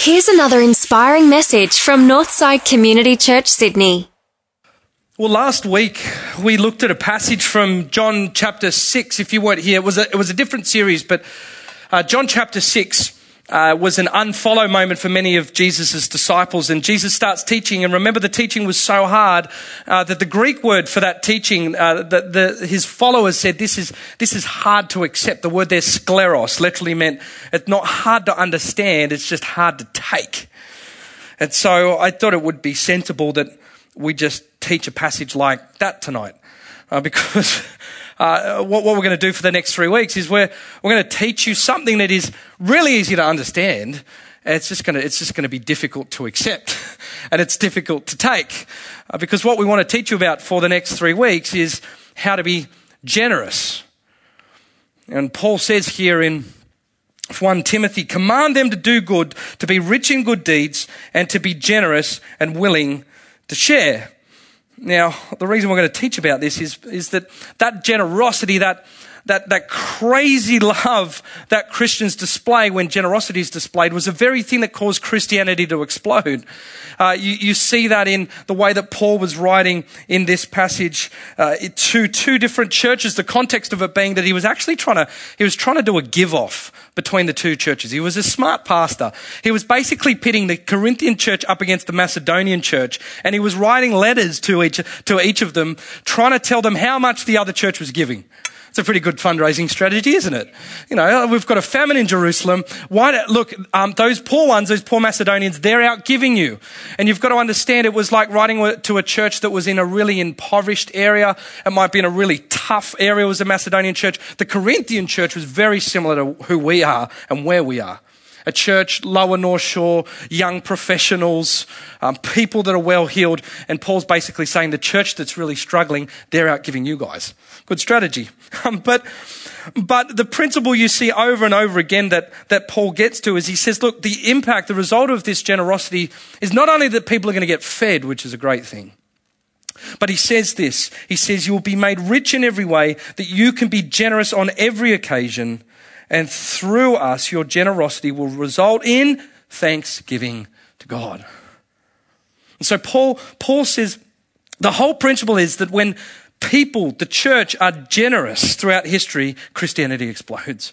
Here's another inspiring message from Northside Community Church, Sydney. Well, last week we looked at a passage from John chapter 6. If you weren't here, it was a different series, but John chapter 6 was an unfollow moment for many of Jesus' disciples. And Jesus starts teaching, and remember the teaching was so hard that the Greek word for that teaching, his followers said, this is hard to accept. The word there, scleros, literally meant it's not hard to understand, it's just hard to take. And so I thought it would be sensible that we just teach a passage like that tonight, because what we're going to do for the next 3 weeks is we're going to teach you something that is really easy to understand, and it's just going to be difficult to accept, and it's difficult to take, because what we want to teach you about for the next 3 weeks is how to be generous. And Paul says here in 1 Timothy, command them to do good, to be rich in good deeds, and to be generous and willing to share. Now, the reason we're going to teach about this is that generosity, that crazy love that Christians display when generosity is displayed, was the very thing that caused Christianity to explode. You see that in the way that Paul was writing in this passage to two different churches. The context of it being that he was trying to do a give off between the two churches. He was a smart pastor. He was basically pitting the Corinthian church up against the Macedonian church, and he was writing letters to each of them, trying to tell them how much the other church was giving. It's a pretty good fundraising strategy, isn't it? You know, we've got a famine in Jerusalem. Those poor ones, those poor Macedonians, they're out giving you. And you've got to understand, it was like writing to a church that was in a really impoverished area. It might be in a really tough area. It was a Macedonian church. The Corinthian church was very similar to who we are and where we are. A church, lower North Shore, young professionals, people that are well-heeled. And Paul's basically saying the church that's really struggling, they're out giving you guys. Good strategy. But the principle you see over and over again that Paul gets to is he says, look, the impact, the result of this generosity is not only that people are going to get fed, which is a great thing, but he says this. He says, you will be made rich in every way, that you can be generous on every occasion, and through us, your generosity will result in thanksgiving to God. And so Paul says the whole principle is that when people, the church, are generous throughout history, Christianity explodes.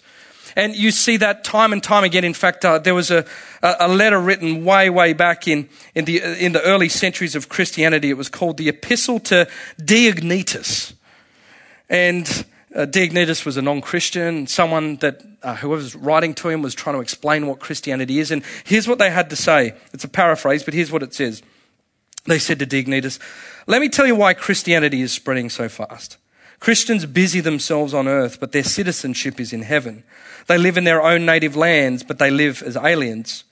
And you see that time and time again. In fact, there was a letter written way back in the early centuries of Christianity. It was called the Epistle to Diognetus. And Diognetus was a non-Christian, someone that whoever's writing to him was trying to explain what Christianity is. And here's what they had to say. It's a paraphrase, but here's what it says. They said to Diognetus, let me tell you why Christianity is spreading so fast. Christians busy themselves on earth, but their citizenship is in heaven. They live in their own native lands, but they live as aliens.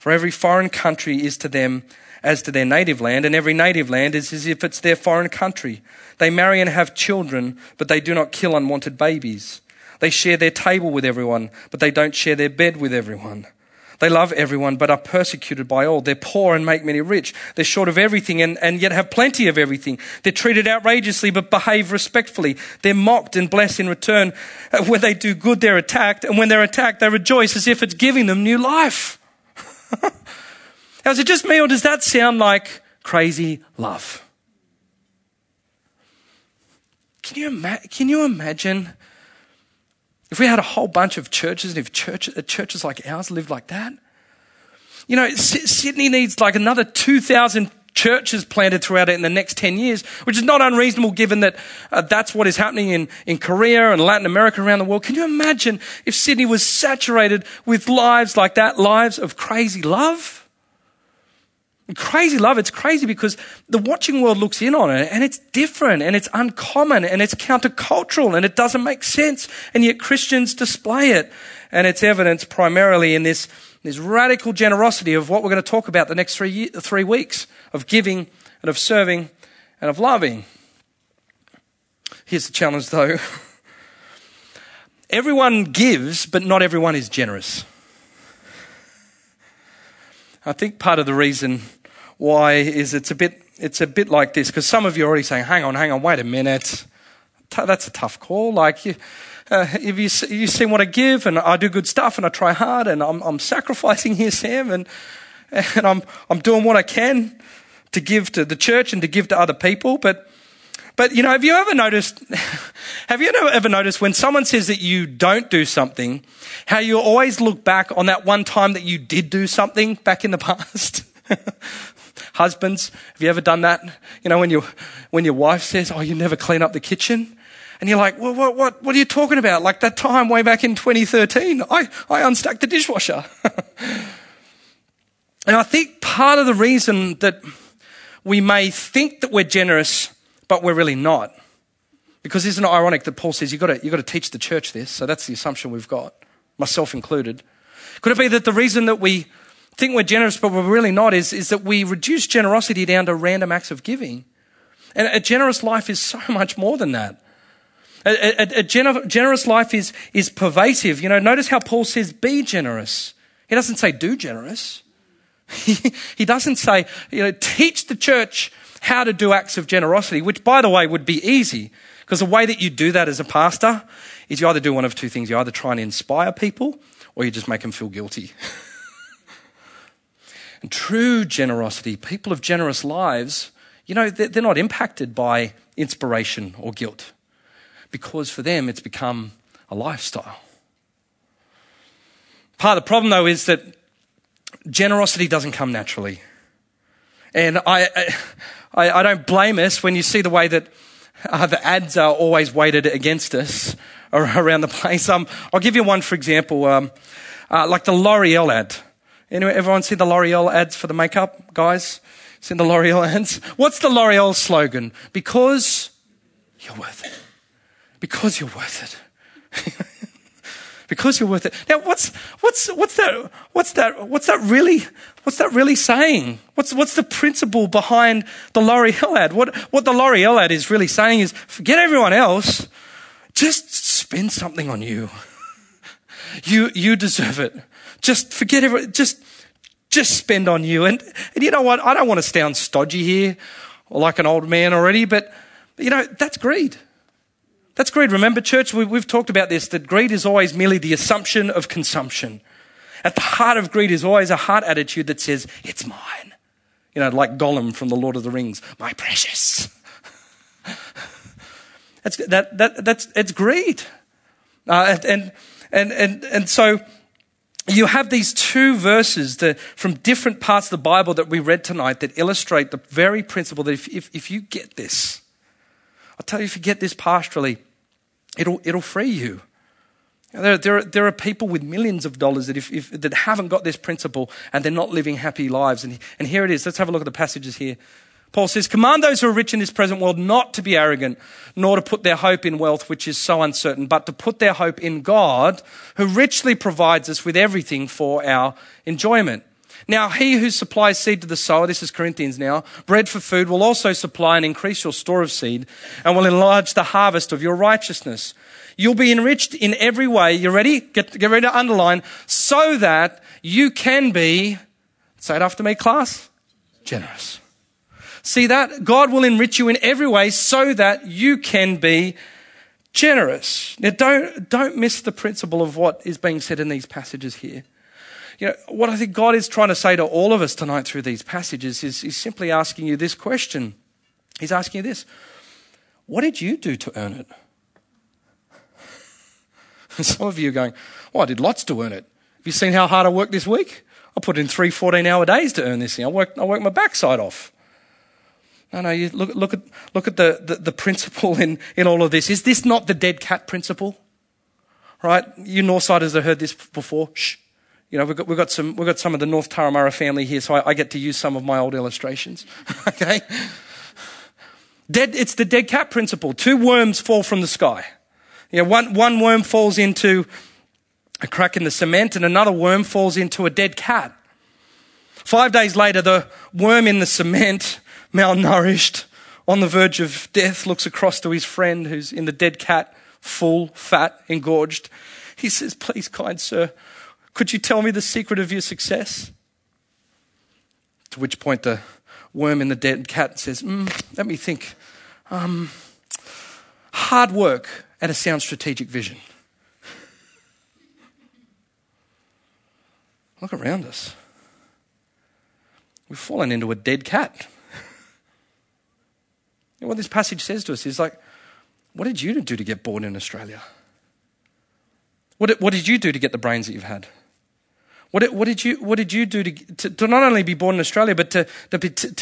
For every foreign country is to them as to their native land, and every native land is as if it's their foreign country. They marry and have children, but they do not kill unwanted babies. They share their table with everyone, but they don't share their bed with everyone. They love everyone, but are persecuted by all. They're poor and make many rich. They're short of everything and yet have plenty of everything. They're treated outrageously, but behave respectfully. They're mocked and blessed in return. When they do good, they're attacked, and when they're attacked, they rejoice as if it's giving them new life. Now, is it just me, or does that sound like crazy love? Can you imagine if we had a whole bunch of churches, and if churches like ours lived like that? You know, Sydney needs like another 2,000 churches planted throughout it in the next 10 years, which is not unreasonable given that that's what is happening in Korea and Latin America, around the world. Can you imagine if Sydney was saturated with lives like that, lives of crazy love? Crazy love, it's crazy because the watching world looks in on it, and it's different, and it's uncommon, and it's countercultural, and it doesn't make sense, and yet Christians display it. And it's evidenced primarily in this radical generosity of what we're going to talk about the next 3 weeks, of giving and of serving and of loving. Here's the challenge though. Everyone gives, but not everyone is generous. I think part of the reason why is it's a bit like this, because some of you are already saying, hang on, wait a minute. That's a tough call. Like, If you see what I give, and I do good stuff, and I try hard, and I'm sacrificing here, Sam, and I'm doing what I can to give to the church and to give to other people. But you know, have you ever noticed when someone says that you don't do something, how you always look back on that one time that you did do something back in the past? Husbands, have you ever done that? You know, when your wife says, "Oh, you never clean up the kitchen," and you're like, "Well, what are you talking about? Like that time way back in 2013, I unstuck the dishwasher." And I think part of the reason that we may think that we're generous, but we're really not, because isn't it ironic that Paul says you got to teach the church this? So that's the assumption we've got, myself included. Could it be that the reason that we think we're generous, but we're really not, is that we reduce generosity down to random acts of giving? And a generous life is so much more than that. A generous life is pervasive. You know, notice how Paul says, "Be generous." He doesn't say, "Do generous." He doesn't say, you know, teach the church how to do acts of generosity, which, by the way, would be easy, because the way that you do that as a pastor is you either do one of two things. You either try and inspire people, or you just make them feel guilty. And true generosity, people of generous lives, you know, they're not impacted by inspiration or guilt, because for them it's become a lifestyle. Part of the problem, though, is that generosity doesn't come naturally. And I don't blame us when you see the way that the ads are always weighted against us around the place. I'll give you one for example, like the L'Oreal ad. Anyway, everyone see the L'Oreal ads for the makeup, guys? Seen the L'Oreal ads? What's the L'Oreal slogan? Because you're worth it. Because you're worth it. Because you're worth it. Now, what's that really saying? What's the principle behind the L'Oreal ad? What the L'Oreal ad is really saying is, forget everyone else, just spend something on you. You deserve it. Just forget everyone. Just spend on you. And you know what? I don't want to sound stodgy here, or like an old man already, but you know, that's greed. That's greed. Remember, church, we've talked about this, that greed is always merely the assumption of consumption. At the heart of greed is always a heart attitude that says, it's mine. You know, like Gollum from the Lord of the Rings, my precious. That's greed. And so you have these two verses from different parts of the Bible that we read tonight that illustrate the very principle that if you get this, I'll tell you, if you get this pastorally, it'll free you. There are people with millions of dollars that that haven't got this principle, and they're not living happy lives. And here it is. Let's have a look at the passages here. Paul says, "Command those who are rich in this present world not to be arrogant, nor to put their hope in wealth, which is so uncertain, but to put their hope in God, who richly provides us with everything for our enjoyment. Now, he who supplies seed to the sower," this is Corinthians now, "bread for food, will also supply and increase your store of seed, and will enlarge the harvest of your righteousness. You'll be enriched in every way." You ready? Get ready to underline. "So that you can be," say it after me, class, "generous." See that? God will enrich you in every way so that you can be generous. Now, don't miss the principle of what is being said in these passages here. You know, what I think God is trying to say to all of us tonight through these passages is he's simply asking you this question. He's asking you this: what did you do to earn it? And some of you are going, "Well, I did lots to earn it. Have you seen how hard I worked this week? I put in 3 14-hour days to earn this thing. I worked my backside off." No, you look at the principle in all of this. Is this not the dead cat principle? Right? You Northsiders have heard this before. Shh. You know, we've got some of the North Turramurra family here, so I get to use some of my old illustrations. Okay, it's the dead cat principle. 2 worms fall from the sky. You know, one worm falls into a crack in the cement, and another worm falls into a dead cat. 5 days later, the worm in the cement, malnourished, on the verge of death, looks across to his friend who's in the dead cat, full, fat, engorged. He says, "Please, kind sir, could you tell me the secret of your success?" To which point the worm in the dead cat says, "Let me think. Hard work and a sound strategic vision." Look around us. We've fallen into a dead cat. And what this passage says to us is like, what did you do to get born in Australia? What did you do to get the brains that you've had? What did you do to not only be born in Australia, but to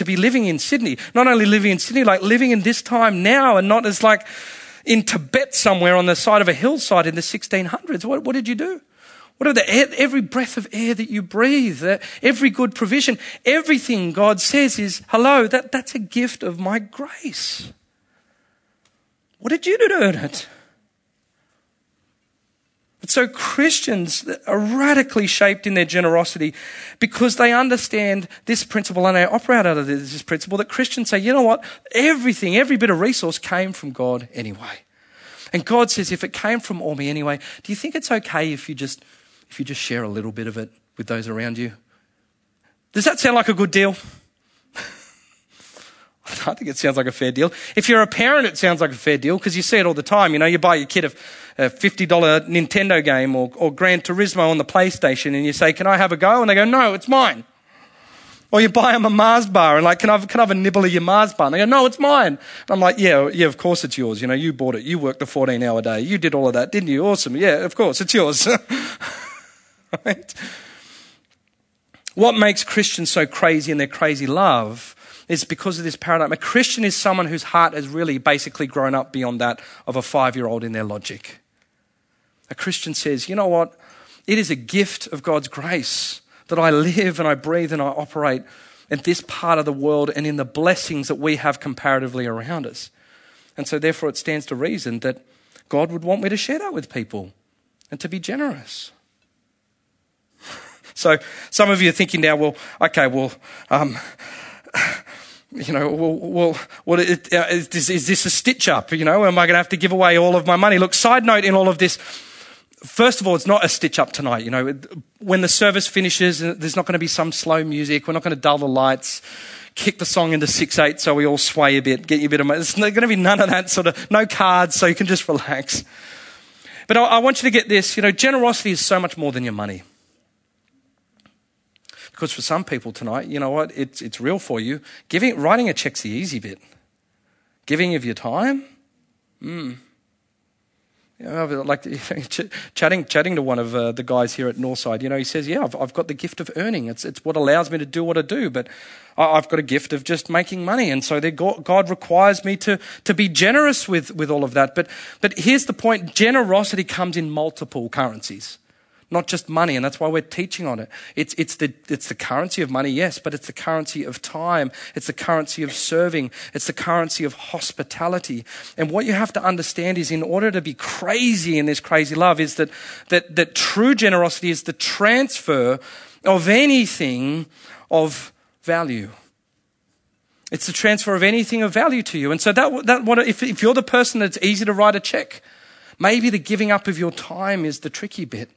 be living in Sydney? Not only living in Sydney, like living in this time now, and not as like in Tibet somewhere on the side of a hillside in the 1600s. What did you do? What are every breath of air that you breathe, every good provision, everything God says is, hello, that's a gift of my grace. What did you do to earn it? And so Christians are radically shaped in their generosity because they understand this principle and they operate out of this principle that Christians say, you know what, everything, every bit of resource came from God anyway. And God says, if it came from all me anyway, do you think it's okay if you just share a little bit of it with those around you? Does that sound like a good deal? I think it sounds like a fair deal. If you're a parent, it sounds like a fair deal because you see it all the time. You know, you buy your kid a $50 Nintendo game or Gran Turismo on the PlayStation and you say, can I have a go? And they go, no, it's mine. Or you buy them a Mars bar and like, can I have a nibble of your Mars bar? And they go, no, it's mine. And I'm like, yeah, of course it's yours. You know, you bought it. You worked a 14-hour day. You did all of that, didn't you? Awesome. Yeah, of course, it's yours. Right? What makes Christians so crazy in their crazy love is because of this paradigm. A Christian is someone whose heart has really basically grown up beyond that of a 5-year-old in their logic. A Christian says, you know what? It is a gift of God's grace that I live and I breathe and I operate in this part of the world and in the blessings that we have comparatively around us. And so therefore it stands to reason that God would want me to share that with people and to be generous. So some of you are thinking now, is this a stitch up? You know, am I going to have to give away all of my money? Look, side note in all of this, first of all, it's not a stitch up tonight. You know, when the service finishes, there's not going to be some slow music. We're not going to dull the lights, kick the song into 6/8 so we all sway a bit, get you a bit of money. There's going to be none of that sort of, no cards, so you can just relax. But I want you to get this, you know, generosity is so much more than your money. Because for some people tonight, you know what, it's real for you. Writing a check's the easy bit. Giving of your time? You know, like chatting to one of the guys here at Northside, you know, he says, yeah, I've got the gift of earning. It's what allows me to do what I do, but I've got a gift of just making money. And so God requires me to be generous with all of that. But here's the point, generosity comes in multiple currencies. Not just money, and that's why we're teaching on it. It's the currency of money, yes, but it's the currency of time. It's the currency of serving. It's the currency of hospitality. And what you have to understand is, in order to be crazy in this crazy love, is that true generosity is the transfer of anything of value. It's the transfer of anything of value to you. And so if you're the person that's easy to write a check, maybe the giving up of your time is the tricky bit.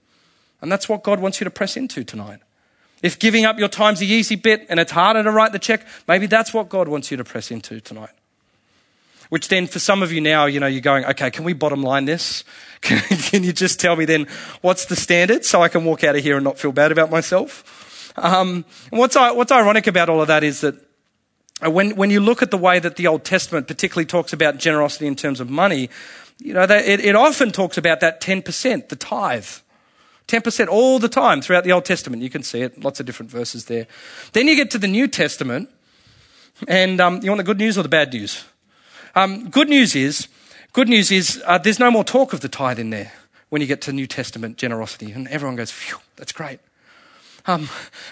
And that's what God wants you to press into tonight. If giving up your time's the easy bit and it's harder to write the check, maybe that's what God wants you to press into tonight. Which then for some of you now, you know, you're going, okay, can we bottom line this? Can you just tell me then what's the standard so I can walk out of here and not feel bad about myself? What's ironic about all of that is that when you look at the way that the Old Testament particularly talks about generosity in terms of money, you know, it often talks about that 10%, the tithe. 10% all the time throughout the Old Testament. You can see it, lots of different verses there. Then you get to the New Testament, and you want the good news or the bad news? Good news is there's no more talk of the tithe in there when you get to New Testament generosity, and everyone goes, phew, that's great.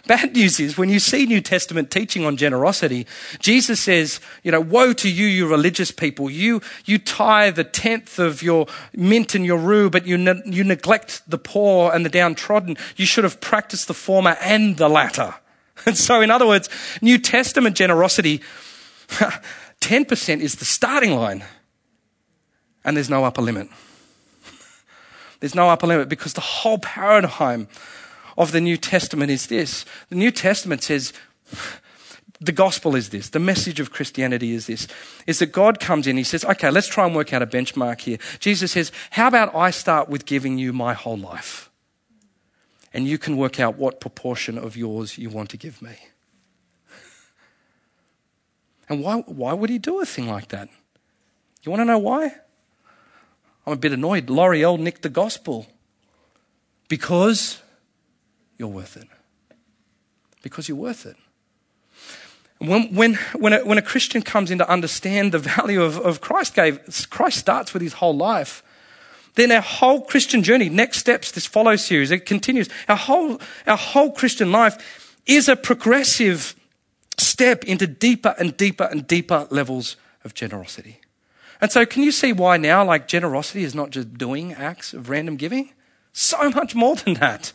Bad news is when you see New Testament teaching on generosity, Jesus says, you know, woe to you, you religious people. You tithe a tenth of your mint and your rue, but you neglect the poor and the downtrodden. You should have practiced the former and the latter. And so in other words, New Testament generosity, 10% is the starting line and there's no upper limit. There's no upper limit because the whole paradigm of the New Testament is this. The New Testament says, the gospel is this, the message of Christianity is this, is that God comes in, he says, okay, let's try and work out a benchmark here. Jesus says, how about I start with giving you my whole life? and you can work out what proportion of yours you want to give me. And why would he do a thing like that? You want to know why? I'm a bit annoyed. L'Oreal nicked the gospel because you're worth it. Because you're worth it. When a Christian comes in to understand the value of Christ, Christ starts with his whole life. Then our whole Christian journey, next steps, this follow series, it continues. Our whole Christian life is a progressive step into deeper and deeper and deeper levels of generosity. And so can you see why now, like, generosity is not just doing acts of random giving? So much more than that.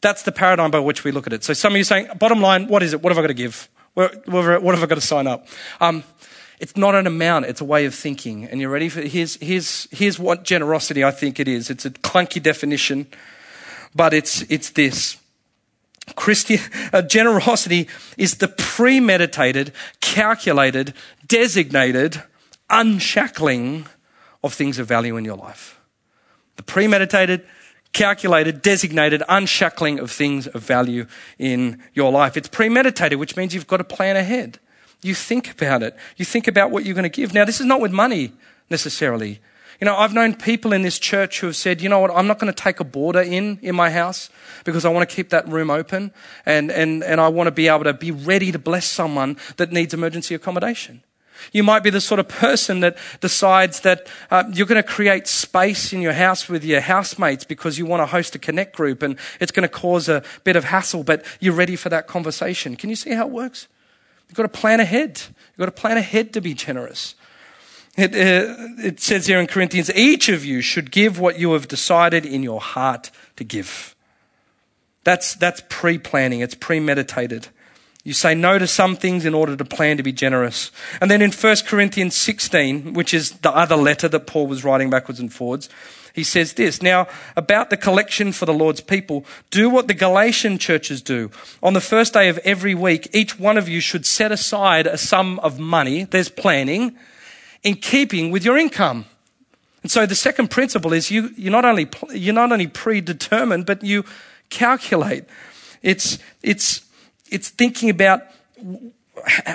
That's the paradigm by which we look at it. So some of you are saying, bottom line, what is it? What have I got to give? What have I got to sign up? It's not an amount, it's a way of thinking. And you're ready for, here's what generosity I think it is. It's a clunky definition, but it's this. Generosity is the premeditated, calculated, designated unshackling of things of value in your life. The premeditated, calculated, designated unshackling of things of value in your life. It's premeditated, which means you've got to plan ahead. You think about it. You think about what you're going to give. Now, this is not with money necessarily. You know, I've known people in this church who have said, you know what, I'm not going to take a boarder in my house because I want to keep that room open and I want to be able to be ready to bless someone that needs emergency accommodation. You might be the sort of person that decides that you're going to create space in your house with your housemates because you want to host a connect group and it's going to cause a bit of hassle, but you're ready for that conversation. Can you see how it works? You've got to plan ahead. You've got to plan ahead to be generous. It says here in Corinthians, each of you should give what you have decided in your heart to give. That's pre-planning. It's premeditated. You say no to some things in order to plan to be generous. And then in 1 Corinthians 16, which is the other letter that Paul was writing backwards and forwards, he says this, now, about the collection for the Lord's people, do what the Galatian churches do. On the first day of every week, each one of you should set aside a sum of money, there's planning, in keeping with your income. And so the second principle is you're not only predetermined, but you calculate. It's thinking about,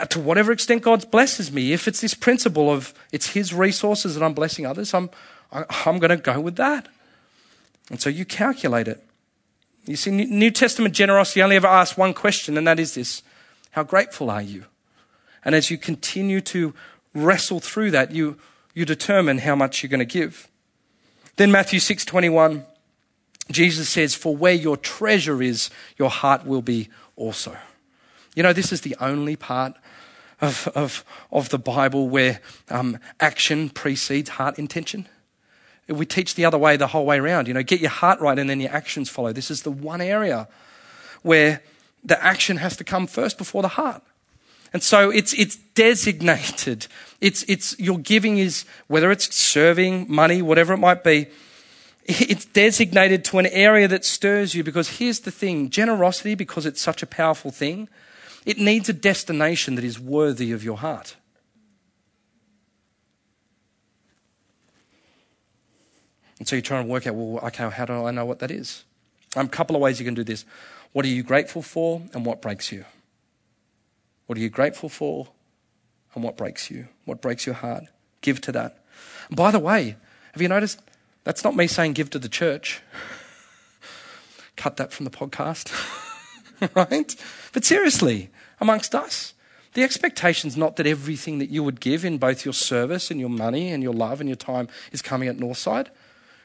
to whatever extent God blesses me, if it's this principle of it's his resources and I'm blessing others, I'm going to go with that. And so you calculate it. You see, New Testament generosity only ever asks one question, and that is this: how grateful are you? And as you continue to wrestle through that, you determine how much you're going to give. Then Matthew 6:21, Jesus says, for where your treasure is, your heart will be also. You know, this is the only part of the Bible where action precedes heart intention. We teach the other way, the whole way around. You know, get your heart right and then your actions follow. This is the one area where the action has to come first before the heart. And so it's designated. It's your giving is, whether it's serving, money, whatever it might be, it's designated to an area that stirs you, because here's the thing, generosity, because it's such a powerful thing, it needs a destination that is worthy of your heart. And so you're trying to work out, well, okay, how do I know what that is? A couple of ways you can do this. What are you grateful for and what breaks you? What are you grateful for and what breaks you? What breaks your heart? Give to that. And by the way, have you noticed? That's not me saying give to the church. Cut that from the podcast, right? But seriously, amongst us, the expectation's not that everything that you would give in both your service and your money and your love and your time is coming at Northside.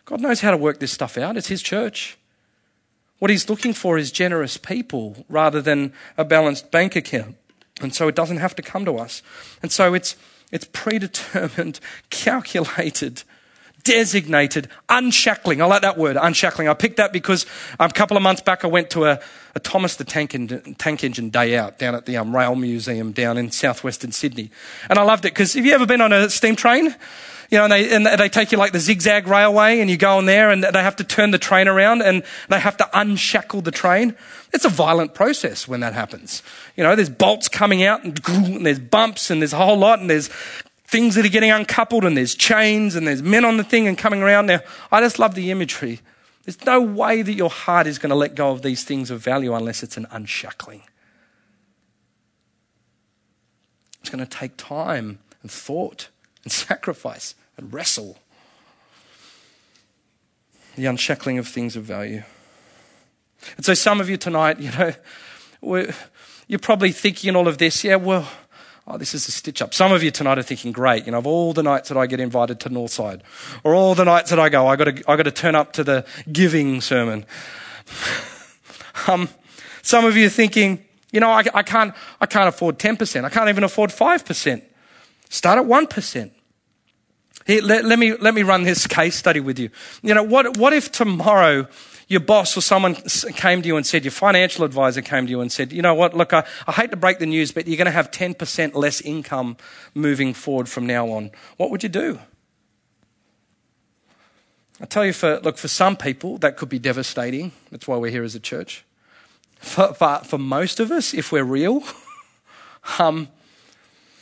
God knows how to work this stuff out. It's his church. What he's looking for is generous people rather than a balanced bank account. And so it doesn't have to come to us. And so it's predetermined, calculated, designated, unshackling. I like that word, unshackling. I picked that because a couple of months back I went to a Thomas the Tank Engine day out down at the Rail Museum down in southwestern Sydney. And I loved it because have you ever been on a steam train? You know, and they take you like the zigzag railway and you go on there and they have to turn the train around and they have to unshackle the train. It's a violent process when that happens. You know, there's bolts coming out and there's bumps and there's a whole lot and there's things that are getting uncoupled and there's chains and there's men on the thing and coming around. Now, I just love the imagery There's no way that your heart is going to let go of these things of value unless it's an unshackling. It's going to take time and thought and sacrifice and wrestle. The unshackling of things of value. And so some of you tonight, you're probably thinking all of this, this is a stitch-up. Some of you tonight are thinking, great, of all the nights that I get invited to Northside, or all the nights that I go, I got to turn up to the giving sermon. Some of you are thinking, I can't afford 10%. I can't even afford 5%. Start at 1%. Here, let me run this case study with you. What if tomorrow your boss or someone came to you and said, your financial advisor came to you and said, you know what, look, I hate to break the news, but you're going to have 10% less income moving forward from now on. What would you do? I tell you, for some people, that could be devastating. That's why we're here as a church. For most of us, if we're real,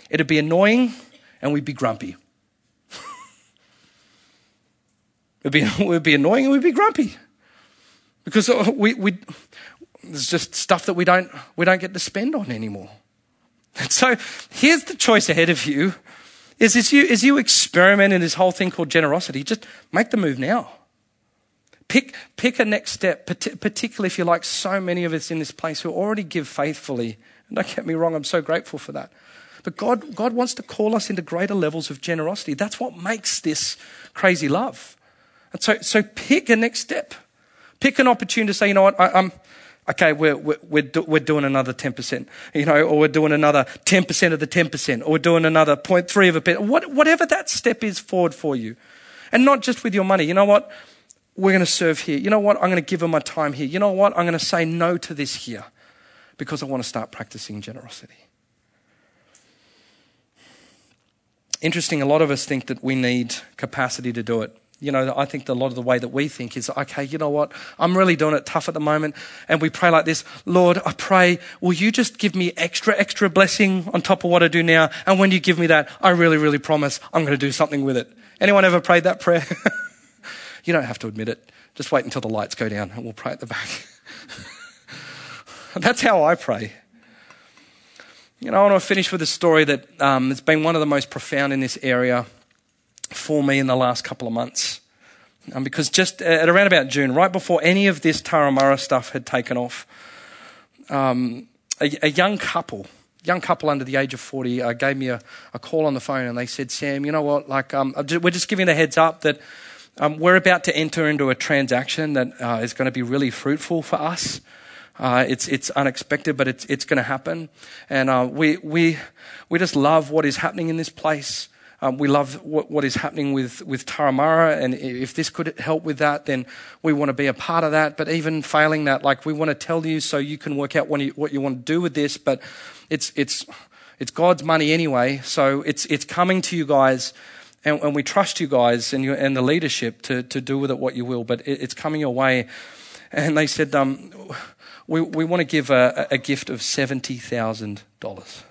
it'd be annoying and we'd be grumpy. It'd be annoying and we'd be grumpy. Because there's just stuff that we don't get to spend on anymore. And so here's the choice ahead of you: is you experiment in this whole thing called generosity. Just make the move now. Pick a next step, particularly if you're like so many of us in this place who already give faithfully. And don't get me wrong, I'm so grateful for that. But God wants to call us into greater levels of generosity. That's what makes this crazy love. And so pick a next step. Pick an opportunity to say, you know what, we're doing another 10%, or we're doing another 10% of the 10%, or we're doing another 0.3 of a bit, whatever that step is forward for you. And not just with your money. You know what, we're going to serve here. You know what, I'm going to give of my time here. You know what, I'm going to say no to this here because I want to start practicing generosity. Interesting, a lot of us think that we need capacity to do it. I think a lot of the way that we think is, okay, you know what, I'm really doing it tough at the moment. And we pray like this, Lord, I pray, will you just give me extra, extra blessing on top of what I do now? And when you give me that, I really, really promise I'm going to do something with it. Anyone ever prayed that prayer? You don't have to admit it. Just wait until the lights go down and we'll pray at the back. That's how I pray. I want to finish with a story that has been one of the most profound in this area for me in the last couple of months. Because just at around about June, right before any of this Turramurra stuff had taken off, a young couple under the age of 40 gave me a call on the phone and they said, Sam, you know what, we're just giving a heads up that we're about to enter into a transaction that is going to be really fruitful for us. It's unexpected, but it's going to happen. And we just love what is happening in this place. We love what is happening with Turramurra, and if this could help with that, then we want to be a part of that. But even failing that, we want to tell you so you can work out what you want to do with this. But it's God's money anyway, so it's coming to you guys, and we trust you guys and the leadership to do with it what you will. But it's coming your way. And they said, we want to give a gift of $70,000.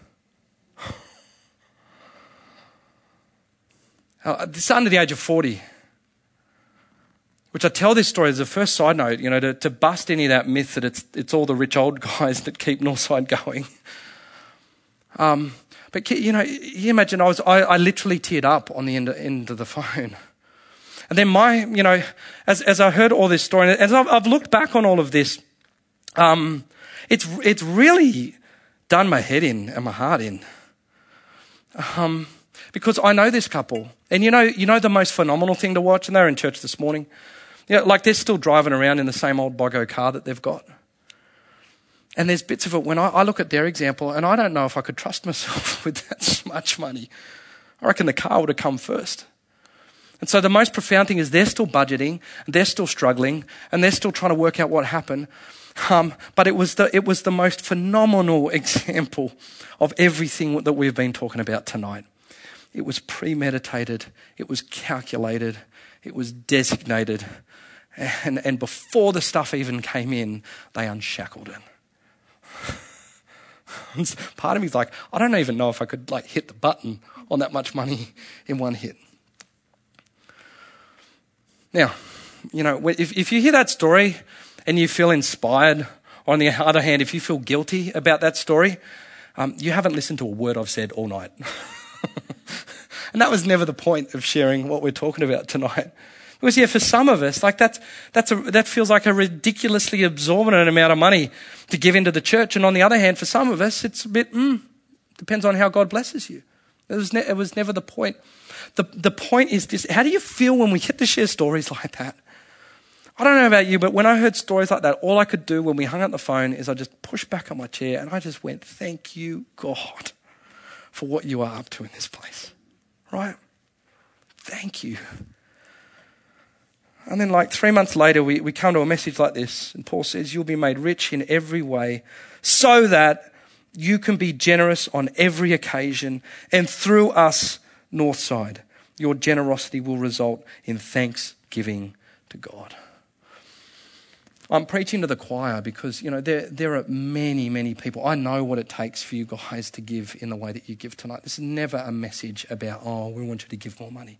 This under the age of 40, which I tell this story as a first side note, to bust any of that myth that it's all the rich old guys that keep Northside going. But you imagine I literally teared up on the end of the phone, and then as I heard all this story, and as I've looked back on all of this, it's really done my head in and my heart in. Because I know this couple, and the most phenomenal thing to watch, and they were in church this morning. They're still driving around in the same old Bogo car that they've got. And there's bits of it when I look at their example, and I don't know if I could trust myself with that much money. I reckon the car would have come first. And so the most profound thing is they're still budgeting, and they're still struggling, and they're still trying to work out what happened. But it was the most phenomenal example of everything that we've been talking about tonight. It was premeditated, it was calculated, it was designated, and before the stuff even came in, they unshackled it. Part of me's like, I don't even know if I could hit the button on that much money in one hit. Now, you know, if you hear that story and you feel inspired, on the other hand, if you feel guilty about that story, you haven't listened to a word I've said all night. And that was never the point of sharing what we're talking about tonight. Because yeah, for some of us, like that feels like a ridiculously exorbitant amount of money to give into the church. And on the other hand, for some of us, it's a bit, depends on how God blesses you. It was never the point. The point is this: how do you feel when we get to share stories like that? I don't know about you, but when I heard stories like that, all I could do when we hung up the phone is I just pushed back on my chair and I just went, thank you, God, for what you are up to in this place, right? Thank you. And then like 3 months later, we come to a message like this, and Paul says, you'll be made rich in every way so that you can be generous on every occasion, and through us, Northside, your generosity will result in thanksgiving to God. I'm preaching to the choir because, you know, there are many, many people. I know what it takes for you guys to give in the way that you give tonight. This is never a message about, oh, we want you to give more money.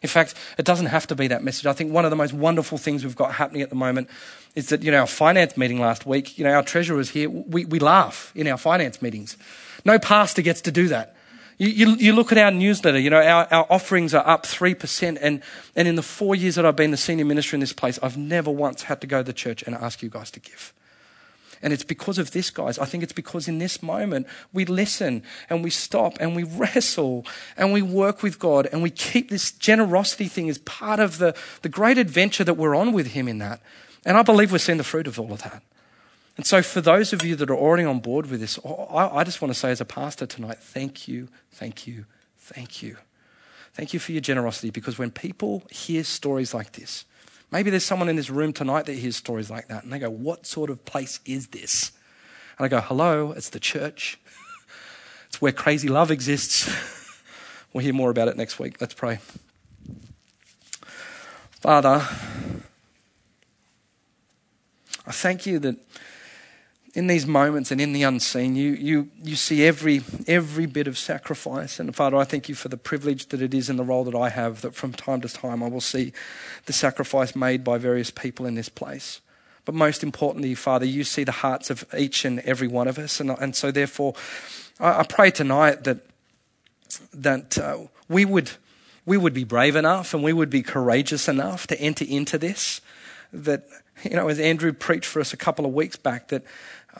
In fact, it doesn't have to be that message. I think one of the most wonderful things we've got happening at the moment is that, you know, our finance meeting last week, you know, our treasurer's here. We laugh in our finance meetings. No pastor gets to do that. You look at our newsletter, you know, our offerings are up 3%. And in the 4 years that I've been the senior minister in this place, I've never once had to go to the church and ask you guys to give. And it's because of this, guys. I think it's because in this moment, we listen and we stop and we wrestle and we work with God and we keep this generosity thing as part of the great adventure that we're on with him in that. And I believe we're seeing the fruit of all of that. And so for those of you that are already on board with this, I just want to say as a pastor tonight, thank you, thank you, thank you. Thank you for your generosity, because when people hear stories like this, maybe there's someone in this room tonight that hears stories like that and they go, what sort of place is this? And I go, hello, it's the church. It's where crazy love exists. We'll hear more about it next week. Let's pray. Father, I thank you that in these moments and in the unseen, you see every bit of sacrifice. And Father, I thank you for the privilege that it is in the role that I have, that from time to time I will see the sacrifice made by various people in this place. But most importantly, Father, you see the hearts of each and every one of us. And so therefore, I pray tonight that we would be brave enough and we would be courageous enough to enter into this, that, you know, as Andrew preached for us a couple of weeks back, that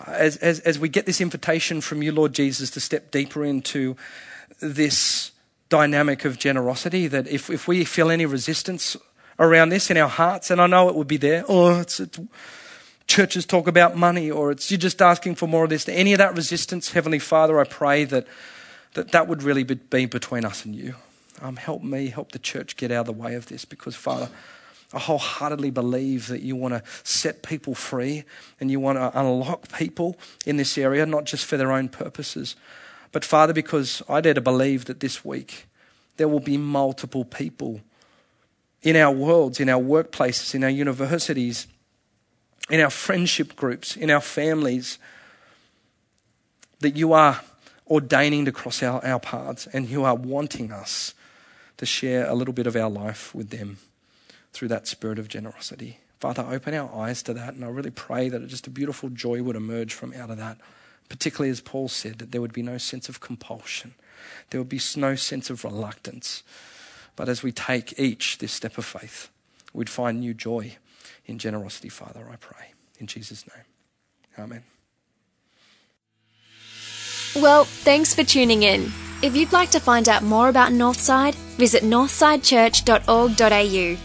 as we get this invitation from you, Lord Jesus, to step deeper into this dynamic of generosity, that if we feel any resistance around this in our hearts, and I know it would be there, oh, it's churches talk about money, or it's you're just asking for more of this, any of that resistance, Heavenly Father, I pray that would really be between us and you. Help me, help the church get out of the way of this, because Father, I wholeheartedly believe that you want to set people free and you want to unlock people in this area, not just for their own purposes. But Father, because I dare to believe that this week there will be multiple people in our worlds, in our workplaces, in our universities, in our friendship groups, in our families, that you are ordaining to cross our paths and you are wanting us to share a little bit of our life with them through that spirit of generosity. Father, open our eyes to that, and I really pray that just a beautiful joy would emerge from out of that, particularly as Paul said, that there would be no sense of compulsion. There would be no sense of reluctance. But as we take each this step of faith, we'd find new joy in generosity, Father, I pray. In Jesus' name, amen. Well, thanks for tuning in. If you'd like to find out more about Northside, visit northsidechurch.org.au.